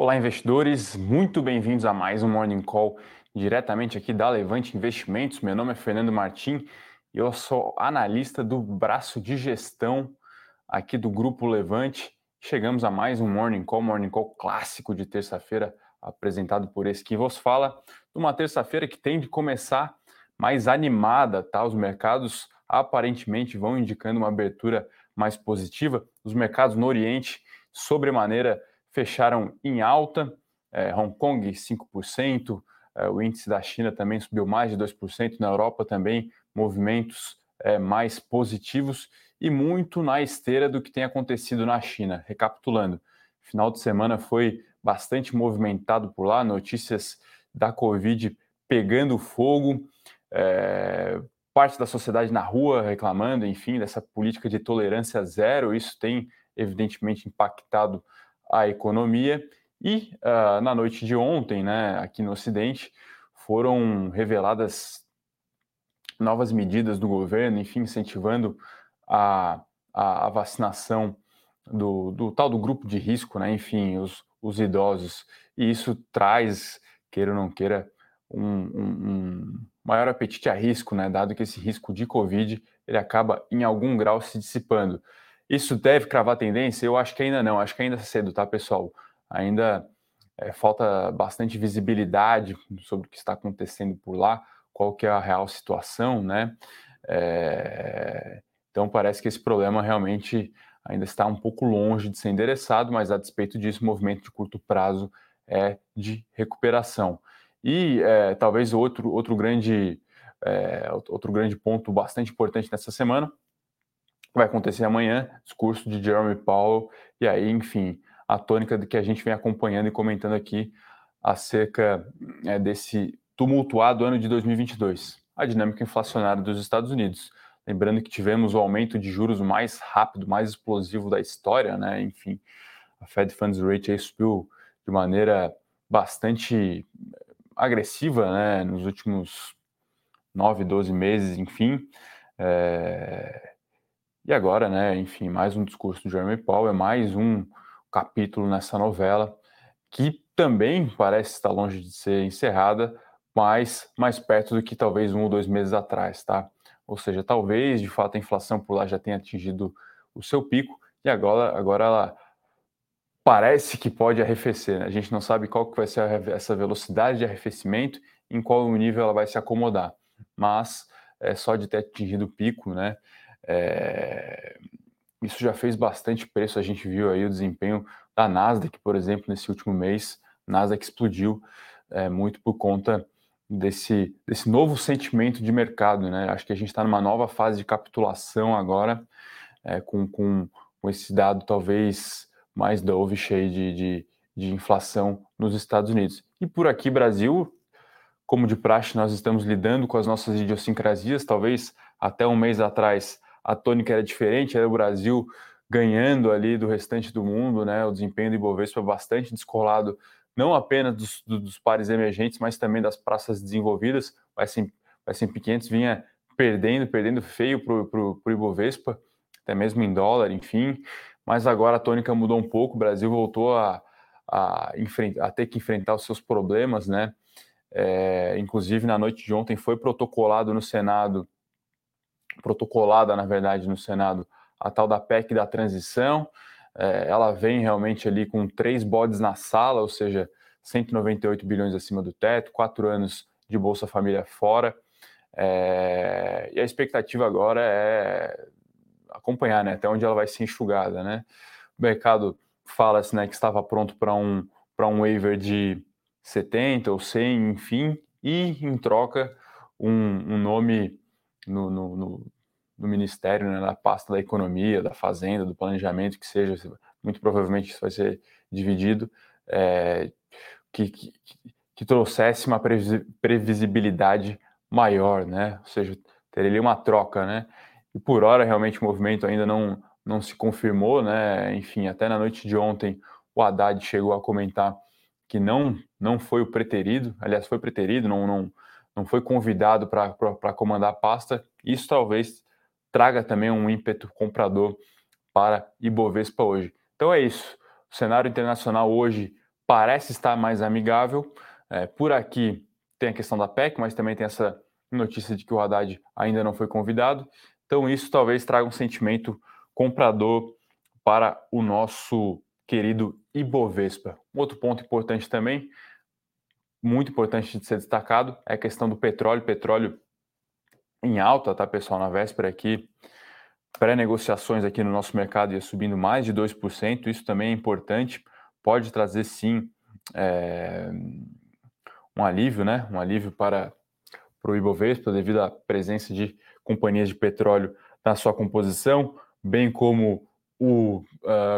Olá, investidores, muito bem-vindos a mais um Morning Call diretamente aqui da Levante Investimentos. Meu nome é Fernando Martim e eu sou analista do braço de gestão aqui do Grupo Levante. Chegamos a mais um Morning Call clássico de terça-feira, apresentado por esse que vos fala, numa terça-feira que tem de começar mais animada, tá? Os mercados aparentemente vão indicando uma abertura mais positiva. Os mercados no Oriente, sobremaneira, fecharam em alta, Hong Kong 5%, o índice da China também subiu mais de 2%, na Europa também movimentos mais positivos e muito na esteira do que tem acontecido na China. Recapitulando, final de semana foi bastante movimentado por lá, notícias da Covid pegando fogo, parte da sociedade na rua reclamando, enfim, dessa política de tolerância zero. Isso tem evidentemente impactado a economia e na noite de ontem, né, aqui no Ocidente, foram reveladas novas medidas do governo, enfim, incentivando a vacinação do tal do grupo de risco, né, enfim, os idosos. E isso traz, queira ou não queira, um maior apetite a risco, né, dado que esse risco de Covid ele acaba em algum grau se dissipando. Isso deve cravar tendência? Eu acho que ainda não, acho que ainda cedo, tá, pessoal? Ainda falta bastante visibilidade sobre o que está acontecendo por lá, qual que é a real situação, né? Então parece que esse problema realmente ainda está um pouco longe de ser endereçado, mas a despeito disso, o movimento de curto prazo é de recuperação. E talvez outro grande ponto bastante importante nessa semana, vai acontecer amanhã, discurso de Jerome Powell, e aí, enfim, a tônica de que a gente vem acompanhando e comentando aqui acerca desse tumultuado ano de 2022, a dinâmica inflacionária dos Estados Unidos. Lembrando que tivemos o aumento de juros mais rápido, mais explosivo da história, né? Enfim, a Fed Funds Rate aí subiu de maneira bastante agressiva, né, nos últimos 9, 12 meses, enfim. E agora, né, enfim, mais um discurso do Jerome Powell, é mais um capítulo nessa novela que também parece estar longe de ser encerrada, mas mais perto do que talvez um ou dois meses atrás, tá? Ou seja, talvez, de fato, a inflação por lá já tenha atingido o seu pico e agora ela parece que pode arrefecer, né? A gente não sabe qual que vai ser essa velocidade de arrefecimento, em qual nível ela vai se acomodar, mas só de ter atingido o pico, né? Isso já fez bastante preço. A gente viu aí o desempenho da Nasdaq, por exemplo, nesse último mês. Nasdaq explodiu muito por conta desse novo sentimento de mercado, né? Acho que a gente está numa nova fase de capitulação agora, com esse dado talvez mais dovish aí de inflação nos Estados Unidos. E por aqui, Brasil, como de praxe, nós estamos lidando com as nossas idiosincrasias. Talvez até um mês atrás a tônica era diferente, era o Brasil ganhando ali do restante do mundo, né? O desempenho do Ibovespa bastante descolado, não apenas dos pares emergentes, mas também das praças desenvolvidas. O S&P 500 vinha perdendo feio para o Ibovespa, até mesmo em dólar, enfim. Mas agora a tônica mudou um pouco, o Brasil voltou a ter que enfrentar os seus problemas, né? Inclusive, na noite de ontem foi protocolada no Senado, a tal da PEC da transição. Ela vem realmente ali com 3 bodes na sala, ou seja, 198 bilhões acima do teto, 4 anos de Bolsa Família fora. E a expectativa agora é acompanhar, né, até onde ela vai ser enxugada, né? O mercado fala-se, né, que estava pronto para um waiver de 70 ou 100, enfim, e em troca um nome no Ministério, né, na pasta da Economia, da Fazenda, do Planejamento, que seja, muito provavelmente isso vai ser dividido, que trouxesse uma previsibilidade maior, né? Ou seja, teria uma troca, né? E por hora, realmente, o movimento ainda não se confirmou, né? Enfim, até na noite de ontem, o Haddad chegou a comentar que não foi o preterido, aliás, foi preterido, não foi convidado para comandar a pasta. Isso talvez traga também um ímpeto comprador para Ibovespa hoje. Então é isso. O cenário internacional hoje parece estar mais amigável. Por aqui tem a questão da PEC, mas também tem essa notícia de que o Haddad ainda não foi convidado. Então isso talvez traga um sentimento comprador para o nosso querido Ibovespa. Um outro ponto importante também, muito importante de ser destacado, é a questão do petróleo. Petróleo em alta, tá, pessoal? Na véspera aqui, pré-negociações aqui no nosso mercado ia subindo mais de 2%. Isso também é importante, pode trazer sim um alívio, né? Um alívio para o Ibovespa devido à presença de companhias de petróleo na sua composição, bem como o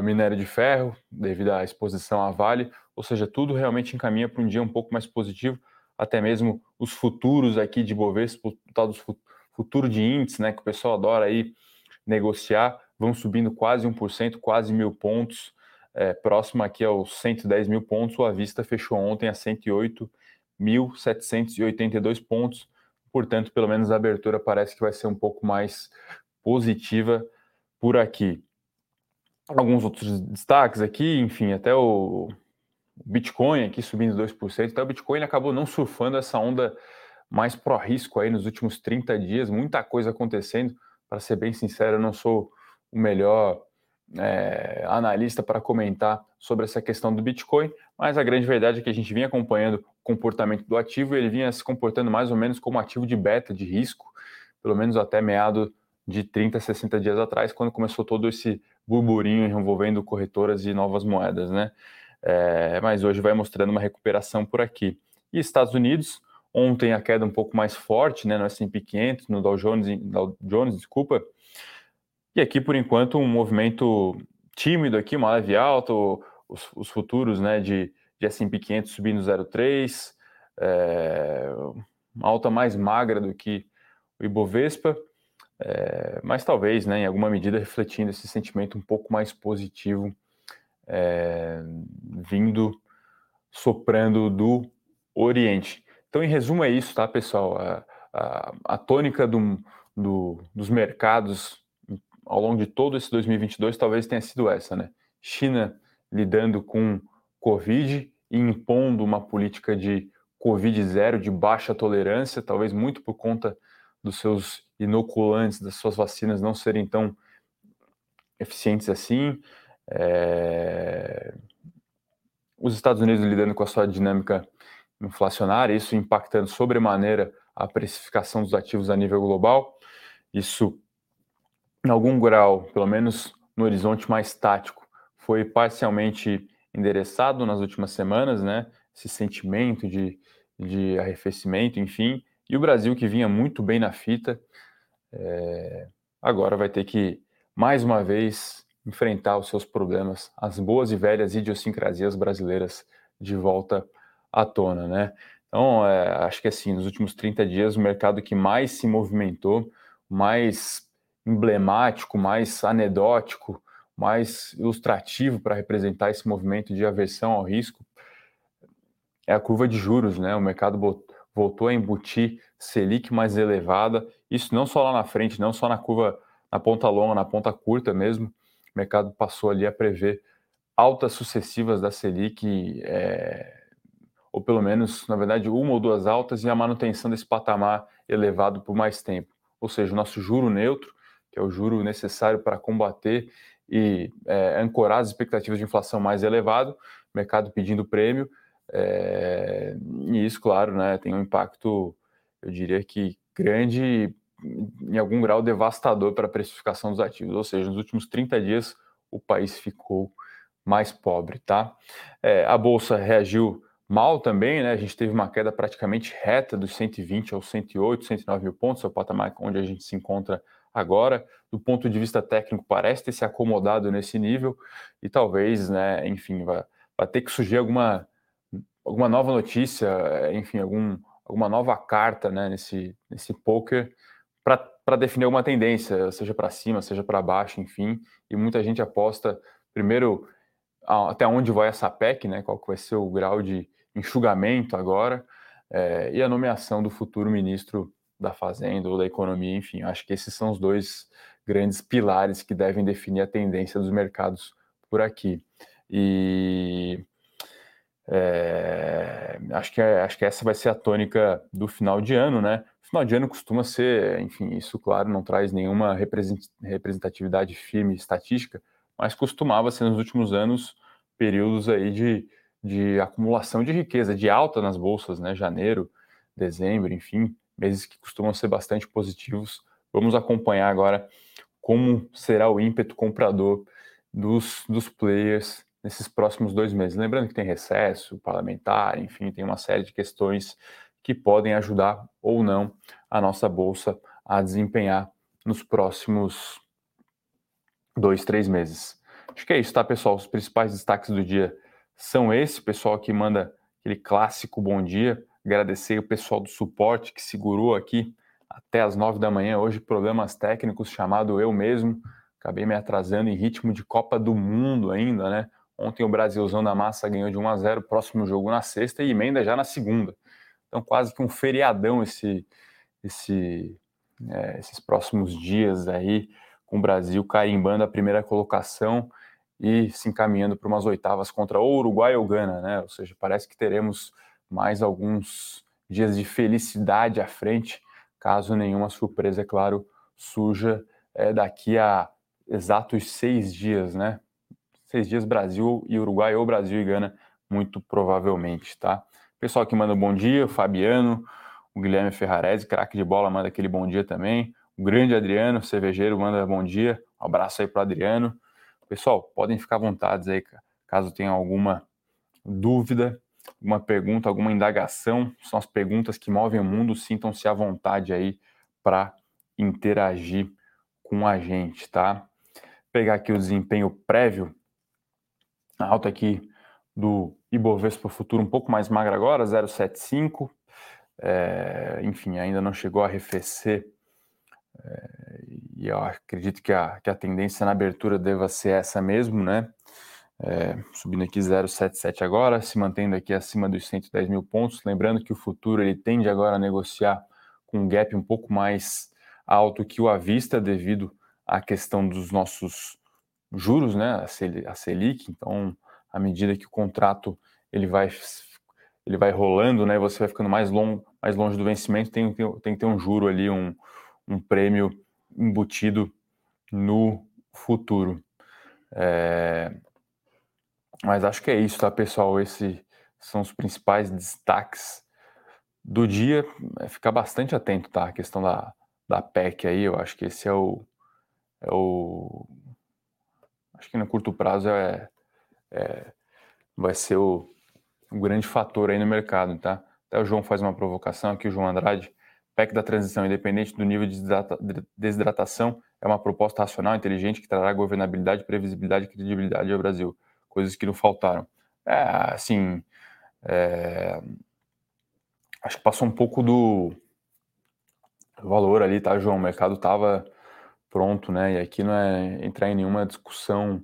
minério de ferro, devido à exposição à Vale. Ou seja, tudo realmente encaminha para um dia um pouco mais positivo, até mesmo os futuros aqui de Ibovespa, os futuros de índices, né, que o pessoal adora aí negociar, vão subindo quase 1%, quase 1.000 pontos, próximo aqui aos 110.000 pontos. A vista fechou ontem a 108.782 pontos, portanto, pelo menos a abertura parece que vai ser um pouco mais positiva por aqui. Alguns outros destaques aqui, enfim, até o Bitcoin aqui subindo 2%. Então o Bitcoin acabou não surfando essa onda mais pró-risco aí nos últimos 30 dias. Muita coisa acontecendo. Para ser bem sincero, eu não sou o melhor analista para comentar sobre essa questão do Bitcoin, mas a grande verdade é que a gente vinha acompanhando o comportamento do ativo e ele vinha se comportando mais ou menos como ativo de beta, de risco, pelo menos até meado de 30, 60 dias atrás, quando começou todo esse burburinho envolvendo corretoras e novas moedas, né? Mas hoje vai mostrando uma recuperação por aqui. E Estados Unidos, ontem a queda um pouco mais forte, né, no S&P 500, no Dow Jones, desculpa. E aqui, por enquanto, um movimento tímido aqui, uma leve alta, os futuros, né, de S&P 500 subindo 0,3, uma alta mais magra do que o Ibovespa. Mas talvez, né, em alguma medida refletindo esse sentimento um pouco mais positivo vindo, soprando do Oriente. Então, em resumo, é isso, tá, pessoal? A tônica dos mercados ao longo de todo esse 2022 talvez tenha sido essa, né? China lidando com Covid e impondo uma política de Covid zero, de baixa tolerância, talvez muito por conta dos seus inoculantes, das suas vacinas não serem tão eficientes assim. Os Estados Unidos lidando com a sua dinâmica inflacionária, isso impactando sobremaneira a precificação dos ativos a nível global. Isso, em algum grau, pelo menos no horizonte mais tático, foi parcialmente endereçado nas últimas semanas, né? Esse sentimento de arrefecimento, enfim. E o Brasil, que vinha muito bem na fita, agora vai ter que, mais uma vez, enfrentar os seus problemas, as boas e velhas idiosincrasias brasileiras de volta à tona, né? Então, acho que assim, nos últimos 30 dias, o mercado que mais se movimentou, mais emblemático, mais anedótico, mais ilustrativo para representar esse movimento de aversão ao risco, é a curva de juros, né? O mercado voltou a embutir Selic mais elevada, isso não só lá na frente, não só na curva, na ponta longa, na ponta curta mesmo. O mercado passou ali a prever altas sucessivas da Selic, ou pelo menos, na verdade, uma ou duas altas e a manutenção desse patamar elevado por mais tempo. Ou seja, o nosso juro neutro, que é o juro necessário para combater e ancorar as expectativas de inflação mais elevado, o mercado pedindo prêmio, e isso, claro, né, tem um impacto, eu diria que grande, em algum grau devastador para a precificação dos ativos. Ou seja, nos últimos 30 dias o país ficou mais pobre, tá? A Bolsa reagiu mal também, né? A gente teve uma queda praticamente reta dos 120 aos 108, 109 mil pontos, é o patamar onde a gente se encontra agora. Do ponto de vista técnico, parece ter se acomodado nesse nível e talvez, né, enfim, vai ter que surgir alguma nova notícia, enfim, alguma nova carta, né, nesse poker para definir alguma tendência, seja para cima, seja para baixo, enfim. E muita gente aposta, primeiro, até onde vai essa PEC, né, qual que vai ser o grau de enxugamento agora, e a nomeação do futuro ministro da Fazenda ou da Economia, enfim. Acho que esses são os dois grandes pilares que devem definir a tendência dos mercados por aqui. E Acho que essa vai ser a tônica do final de ano, né? Final de ano costuma ser, enfim, isso, claro, não traz nenhuma representatividade firme estatística, mas costumava ser nos últimos anos períodos aí de acumulação de riqueza, de alta nas bolsas, né? Janeiro, dezembro, enfim, meses que costumam ser bastante positivos. Vamos acompanhar agora como será o ímpeto comprador dos players nesses próximos 2 meses. Lembrando que tem recesso parlamentar, enfim, tem uma série de questões que podem ajudar ou não a nossa bolsa a desempenhar nos próximos 2, 3 meses. Acho que é isso, tá, pessoal? Os principais destaques do dia são esse. Pessoal que manda aquele clássico bom dia. Agradecer o pessoal do suporte que segurou aqui até as 9 da manhã. Hoje, problemas técnicos, chamado eu mesmo. Acabei me atrasando em ritmo de Copa do Mundo ainda, né? Ontem o Brasilzão da Massa ganhou de 1-0, próximo jogo na sexta e emenda já na segunda. Então, quase que um feriadão esses próximos dias aí, com o Brasil carimbando a primeira colocação e se encaminhando para umas oitavas contra o Uruguai ou Gana, né? Ou seja, parece que teremos mais alguns dias de felicidade à frente, caso nenhuma surpresa, é claro, surja daqui a exatos 6 dias, né? 6 dias Brasil e Uruguai ou Brasil e Gana, muito provavelmente, tá? Pessoal que manda um bom dia, o Fabiano, o Guilherme Ferrarese, craque de bola, manda aquele bom dia também. O grande Adriano, cervejeiro, manda bom dia. Um abraço aí para o Adriano. Pessoal, podem ficar à vontade aí, caso tenham alguma dúvida, alguma pergunta, alguma indagação. São as perguntas que movem o mundo. Sintam-se à vontade aí para interagir com a gente, tá? Vou pegar aqui o desempenho prévio. A alta aqui do Ibovespa futuro um pouco mais magra agora, 0,75, enfim, ainda não chegou a arrefecer, e eu acredito que a tendência na abertura deva ser essa mesmo, né? Subindo aqui 0,77 agora, se mantendo aqui acima dos 110 mil pontos, lembrando que o futuro ele tende agora a negociar com um gap um pouco mais alto que o à vista devido à questão dos nossos juros, né? A Selic, então, à medida que o contrato ele vai rolando, né, você vai ficando mais longe do vencimento, tem que ter um juro ali, um prêmio embutido no futuro. Mas acho que é isso, tá, pessoal? Esses são os principais destaques do dia. Ficar bastante atento, tá? A questão da PEC aí, eu acho que esse acho que no curto prazo vai ser o grande fator aí no mercado, tá? Até o João faz uma provocação aqui, o João Andrade. PEC da transição, independente do nível de desidratação, é uma proposta racional, inteligente, que trará governabilidade, previsibilidade e credibilidade ao Brasil. Coisas que não faltaram. Acho que passou um pouco do valor ali, tá, João? O mercado estava pronto, né? E aqui não é entrar em nenhuma discussão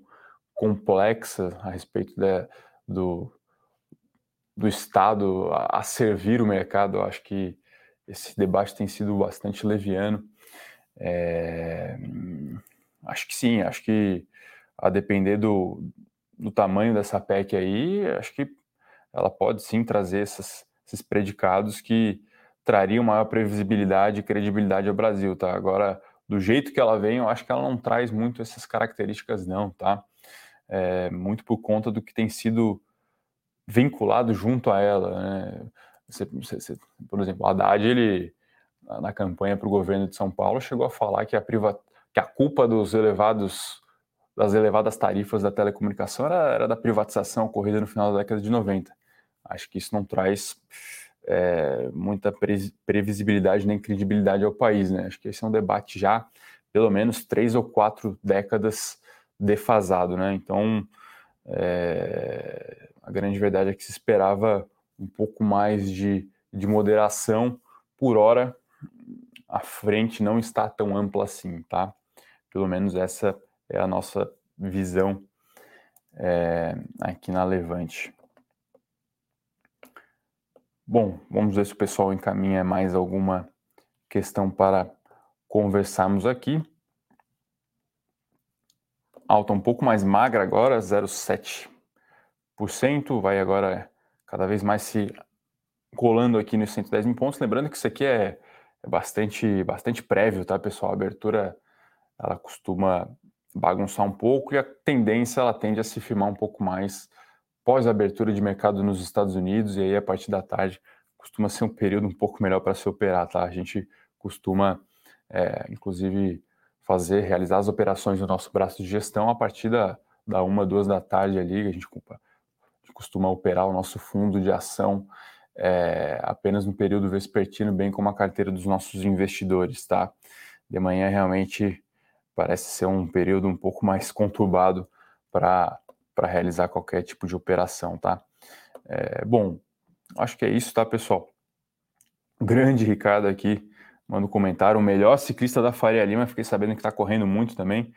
complexa a respeito do Estado a servir o mercado. Eu acho que esse debate tem sido bastante leviano. Acho que sim, acho que a depender do tamanho dessa PEC aí, acho que ela pode sim trazer esses predicados que trariam maior previsibilidade e credibilidade ao Brasil, tá? Agora, do jeito que ela vem, eu acho que ela não traz muito essas características não, tá? Muito por conta do que tem sido vinculado junto a ela, né? Você, por exemplo, Haddad, ele, na campanha para o governo de São Paulo, chegou a falar que a culpa das elevadas tarifas da telecomunicação era da privatização ocorrida no final da década de 90. Acho que isso não traz muita previsibilidade nem credibilidade ao país, né? Acho que esse é um debate já, pelo menos, 3 ou 4 décadas defasado, né? Então, a grande verdade é que se esperava um pouco mais de moderação. Por hora, a frente não está tão ampla assim, tá? Pelo menos essa é a nossa visão aqui na Levante. Bom, vamos ver se o pessoal encaminha mais alguma questão para conversarmos aqui. Alta um pouco mais magra agora, 0,7%, vai agora cada vez mais se colando aqui nos 110 mil pontos. Lembrando que isso aqui é bastante prévio, tá, pessoal? A abertura ela costuma bagunçar um pouco e a tendência ela tende a se firmar um pouco mais pós a abertura de mercado nos Estados Unidos, e aí a partir da tarde costuma ser um período um pouco melhor para se operar, tá? A gente costuma, inclusive, realizar as operações do nosso braço de gestão a partir da 1, 2 da tarde ali, a gente costuma operar o nosso fundo de ação apenas no período vespertino, bem como a carteira dos nossos investidores, tá? De manhã realmente parece ser um período um pouco mais conturbado para realizar qualquer tipo de operação, tá? Bom, acho que é isso, tá, pessoal? O grande Ricardo aqui manda um comentário: o melhor ciclista da Faria Lima, fiquei sabendo que está correndo muito também.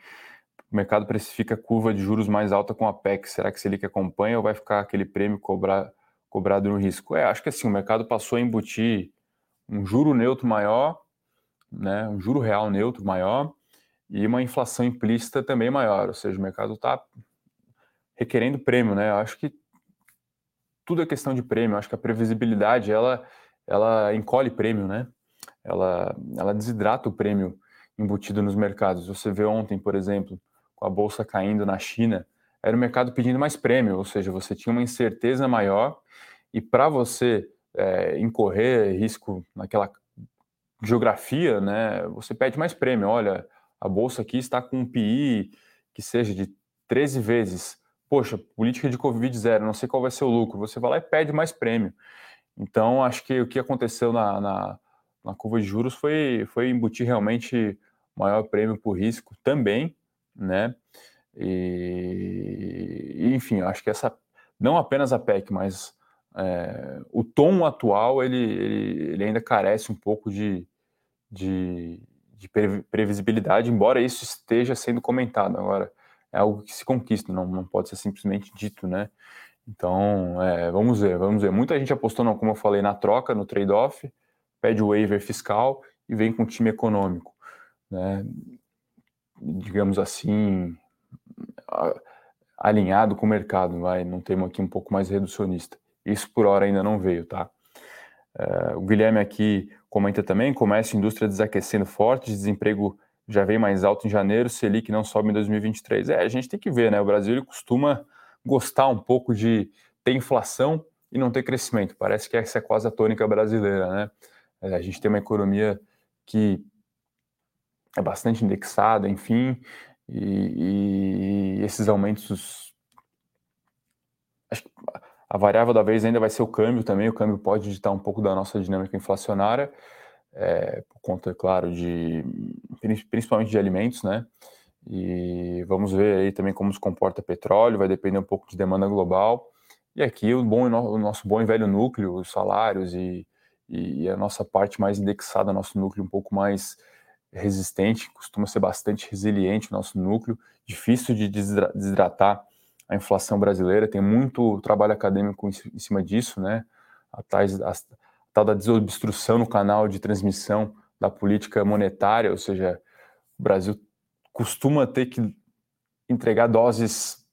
O mercado precifica curva de juros mais alta com a PEC. Será que a Selic acompanha ou vai ficar aquele prêmio cobrado no risco? Acho que assim, o mercado passou a embutir um juro neutro maior, né, um juro real neutro maior e uma inflação implícita também maior. Ou seja, o mercado está requerendo prêmio, né? Eu acho que tudo é questão de prêmio. Eu acho que a previsibilidade ela encolhe prêmio, né? Ela desidrata o prêmio embutido nos mercados. Você vê ontem, por exemplo, com a bolsa caindo na China, era o mercado pedindo mais prêmio, ou seja, você tinha uma incerteza maior e para você incorrer risco naquela geografia, né, você pede mais prêmio. Olha, a bolsa aqui está com um PI que seja de 13 vezes. Poxa, política de Covid zero, não sei qual vai ser o lucro. Você vai lá e pede mais prêmio. Então, acho que o que aconteceu na curva de juros foi embutir realmente maior prêmio por risco também, né? E enfim, acho que essa, não apenas a PEC, mas o tom atual ele ainda carece um pouco de previsibilidade, embora isso esteja sendo comentado. Agora, é algo que se conquista, não pode ser simplesmente dito, né? Então, vamos ver. Muita gente apostou, como eu falei, na troca, no trade-off, pede o waiver fiscal e vem com o time econômico, né? Digamos assim, alinhado com o mercado, vai num tema aqui um pouco mais reducionista. Isso por hora ainda não veio, tá? O Guilherme aqui comenta também: comércio e indústria desaquecendo forte, desemprego já vem mais alto em janeiro, Selic não sobe em 2023. A gente tem que ver, né? O Brasil ele costuma gostar um pouco de ter inflação e não ter crescimento. Parece que essa é quase a tônica brasileira, né? A gente tem uma economia que é bastante indexada, enfim, e esses aumentos... Acho que a variável da vez ainda vai ser o câmbio também. O câmbio pode ditar um pouco da nossa dinâmica inflacionária, por conta, claro, principalmente de alimentos, né? E vamos ver aí também como se comporta petróleo, vai depender um pouco de demanda global. E aqui o nosso bom e velho núcleo, os salários e a nossa parte mais indexada, nosso núcleo um pouco mais resistente, costuma ser bastante resiliente o nosso núcleo, difícil de desidratar a inflação brasileira, tem muito trabalho acadêmico em cima disso, né? A tal da desobstrução no canal de transmissão da política monetária, ou seja, o Brasil costuma ter que entregar doses,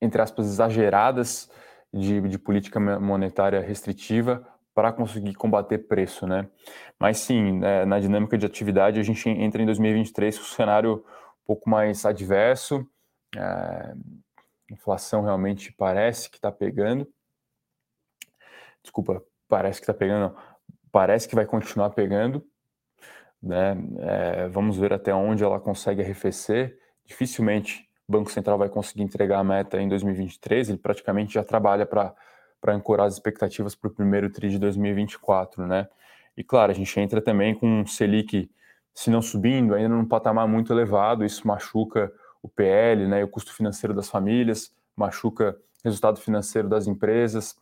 entre aspas, exageradas de política monetária restritiva para conseguir combater preço, né? Mas sim, na dinâmica de atividade, a gente entra em 2023 com um cenário um pouco mais adverso, inflação realmente parece que está pegando, parece que vai continuar pegando, né? Vamos ver até onde ela consegue arrefecer. Dificilmente o Banco Central vai conseguir entregar a meta em 2023, ele praticamente já trabalha para ancorar as expectativas para o primeiro tri de 2024, né? E claro, a gente entra também com o Selic, se não subindo, ainda num patamar muito elevado, isso machuca o PL, né, e o custo financeiro das famílias, machuca o resultado financeiro das empresas,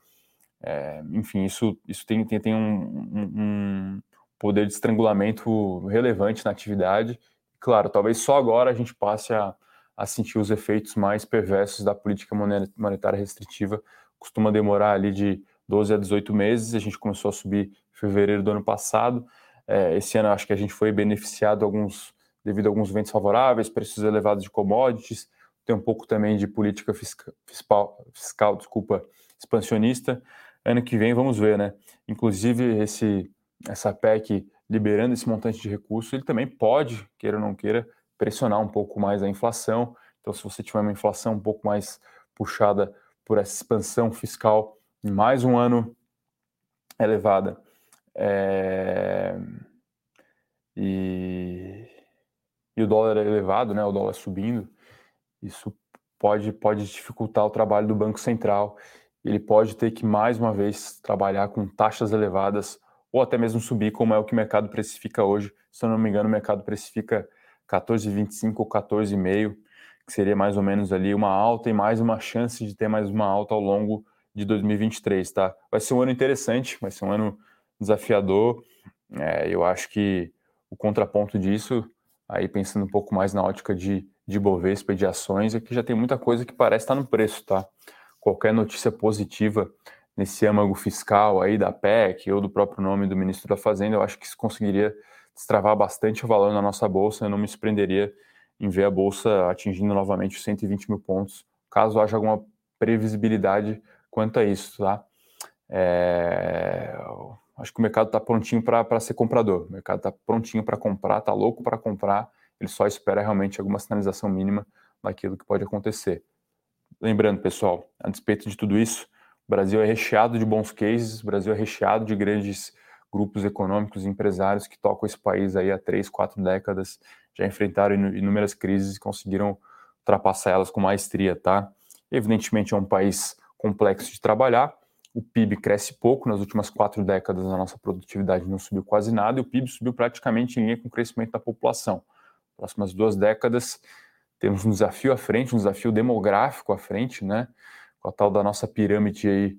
enfim, isso tem um poder de estrangulamento relevante na atividade. Claro, talvez só agora a gente passe a sentir os efeitos mais perversos da política monetária restritiva, costuma demorar ali de 12 a 18 meses, a gente começou a subir em fevereiro do ano passado, esse ano acho que a gente foi beneficiado devido a alguns ventos favoráveis, preços elevados de commodities, tem um pouco também de política fiscal expansionista, ano que vem, vamos ver, né? Inclusive, essa PEC liberando esse montante de recurso, ele também pode, queira ou não queira, pressionar um pouco mais a inflação. Então, se você tiver uma inflação um pouco mais puxada por essa expansão fiscal em mais um ano elevada, e o dólar elevado, né, o dólar subindo, isso pode dificultar o trabalho do Banco Central. Ele pode ter que, mais uma vez, trabalhar com taxas elevadas ou até mesmo subir, como é o que o mercado precifica hoje. Se eu não me engano, o mercado precifica 14,25 ou 14,5, que seria mais ou menos ali uma alta e mais uma chance de ter mais uma alta ao longo de 2023, tá? Vai ser um ano interessante, vai ser um ano desafiador. Eu acho que o contraponto disso, aí pensando um pouco mais na ótica de Bovespa e de ações, é que já tem muita coisa que parece estar no preço, tá? Qualquer notícia positiva nesse âmago fiscal aí da PEC ou do próprio nome do ministro da Fazenda, eu acho que isso conseguiria destravar bastante o valor na nossa Bolsa. Eu não me surpreenderia em ver a Bolsa atingindo novamente os 120 mil pontos, caso haja alguma previsibilidade quanto a isso, tá? Acho que o mercado está prontinho para ser comprador, o mercado está prontinho para comprar, está louco para comprar, ele só espera realmente alguma sinalização mínima daquilo que pode acontecer. Lembrando, pessoal, a despeito de tudo isso, o Brasil é recheado de bons cases, o Brasil é recheado de grandes grupos econômicos e empresários que tocam esse país aí há 3-4 décadas, já enfrentaram inúmeras crises e conseguiram ultrapassar elas com maestria, tá? Evidentemente é um país complexo de trabalhar, o PIB cresce pouco, nas últimas 4 décadas a nossa produtividade não subiu quase nada e o PIB subiu praticamente em linha com o crescimento da população. Nas próximas 2 décadas, temos um desafio à frente, um desafio demográfico à frente, né? Com a tal da nossa pirâmide aí,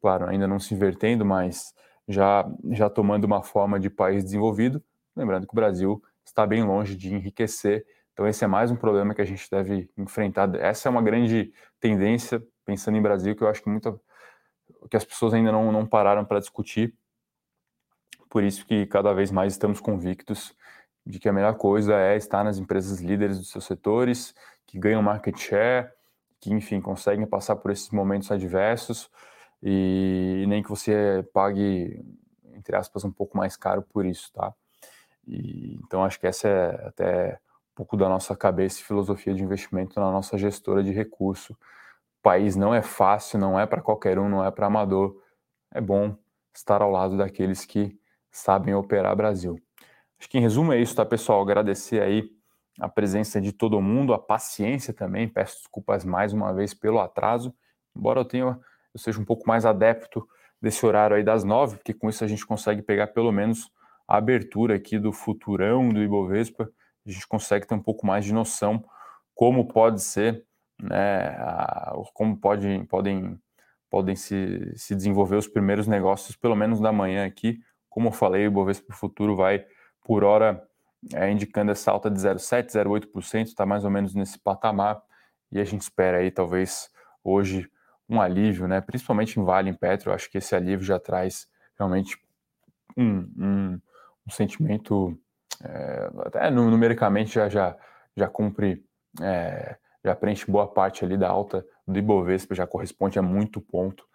claro, ainda não se invertendo, mas já tomando uma forma de país desenvolvido. Lembrando que o Brasil está bem longe de enriquecer, então esse é mais um problema que a gente deve enfrentar. Essa é uma grande tendência, pensando em Brasil, que eu acho que que as pessoas ainda não pararam para discutir. Por isso que cada vez mais estamos convictos de que a melhor coisa é estar nas empresas líderes dos seus setores, que ganham market share, que, enfim, conseguem passar por esses momentos adversos e nem que você pague, entre aspas, um pouco mais caro por isso, tá? Então, acho que essa é até um pouco da nossa cabeça e filosofia de investimento na nossa gestora de recurso. O país não é fácil, não é para qualquer um, não é para amador. É bom estar ao lado daqueles que sabem operar Brasil. Acho que em resumo é isso, tá, pessoal? Agradecer aí a presença de todo mundo, a paciência também, peço desculpas mais uma vez pelo atraso, embora eu seja um pouco mais adepto desse horário aí das 9, porque com isso a gente consegue pegar pelo menos a abertura aqui do futurão, do Ibovespa, a gente consegue ter um pouco mais de noção como pode ser, né, como podem se desenvolver os primeiros negócios, pelo menos da manhã aqui. Como eu falei, o Ibovespa futuro vai por hora indicando essa alta de 0,7%, 0,8%, está mais ou menos nesse patamar, e a gente espera aí talvez hoje um alívio, né? Principalmente em Vale, em Petro, eu acho que esse alívio já traz realmente um sentimento, até numericamente já cumpre, já preenche boa parte ali da alta do Ibovespa, já corresponde a muito ponto.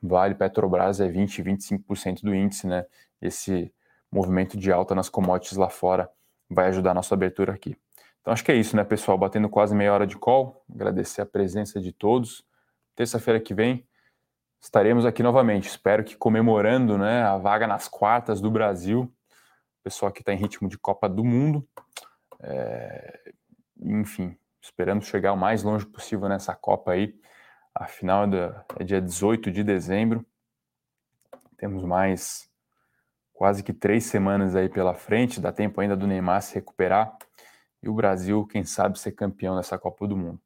Vale, Petrobras é 20%, 25% do índice, né? Esse movimento de alta nas commodities lá fora vai ajudar a nossa abertura aqui. Então acho que é isso, né, pessoal? Batendo quase meia hora de call, agradecer a presença de todos. Terça-feira que vem estaremos aqui novamente, espero que comemorando, né, a vaga nas quartas do Brasil. O pessoal que está em ritmo de Copa do Mundo. Enfim, esperamos chegar o mais longe possível nessa Copa aí. A final é dia 18 de dezembro. Temos mais quase que 3 semanas aí pela frente, dá tempo ainda do Neymar se recuperar e o Brasil, quem sabe, ser campeão dessa Copa do Mundo.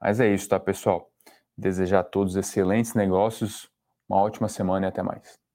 Mas é isso, tá, pessoal? Desejar a todos excelentes negócios, uma ótima semana e até mais.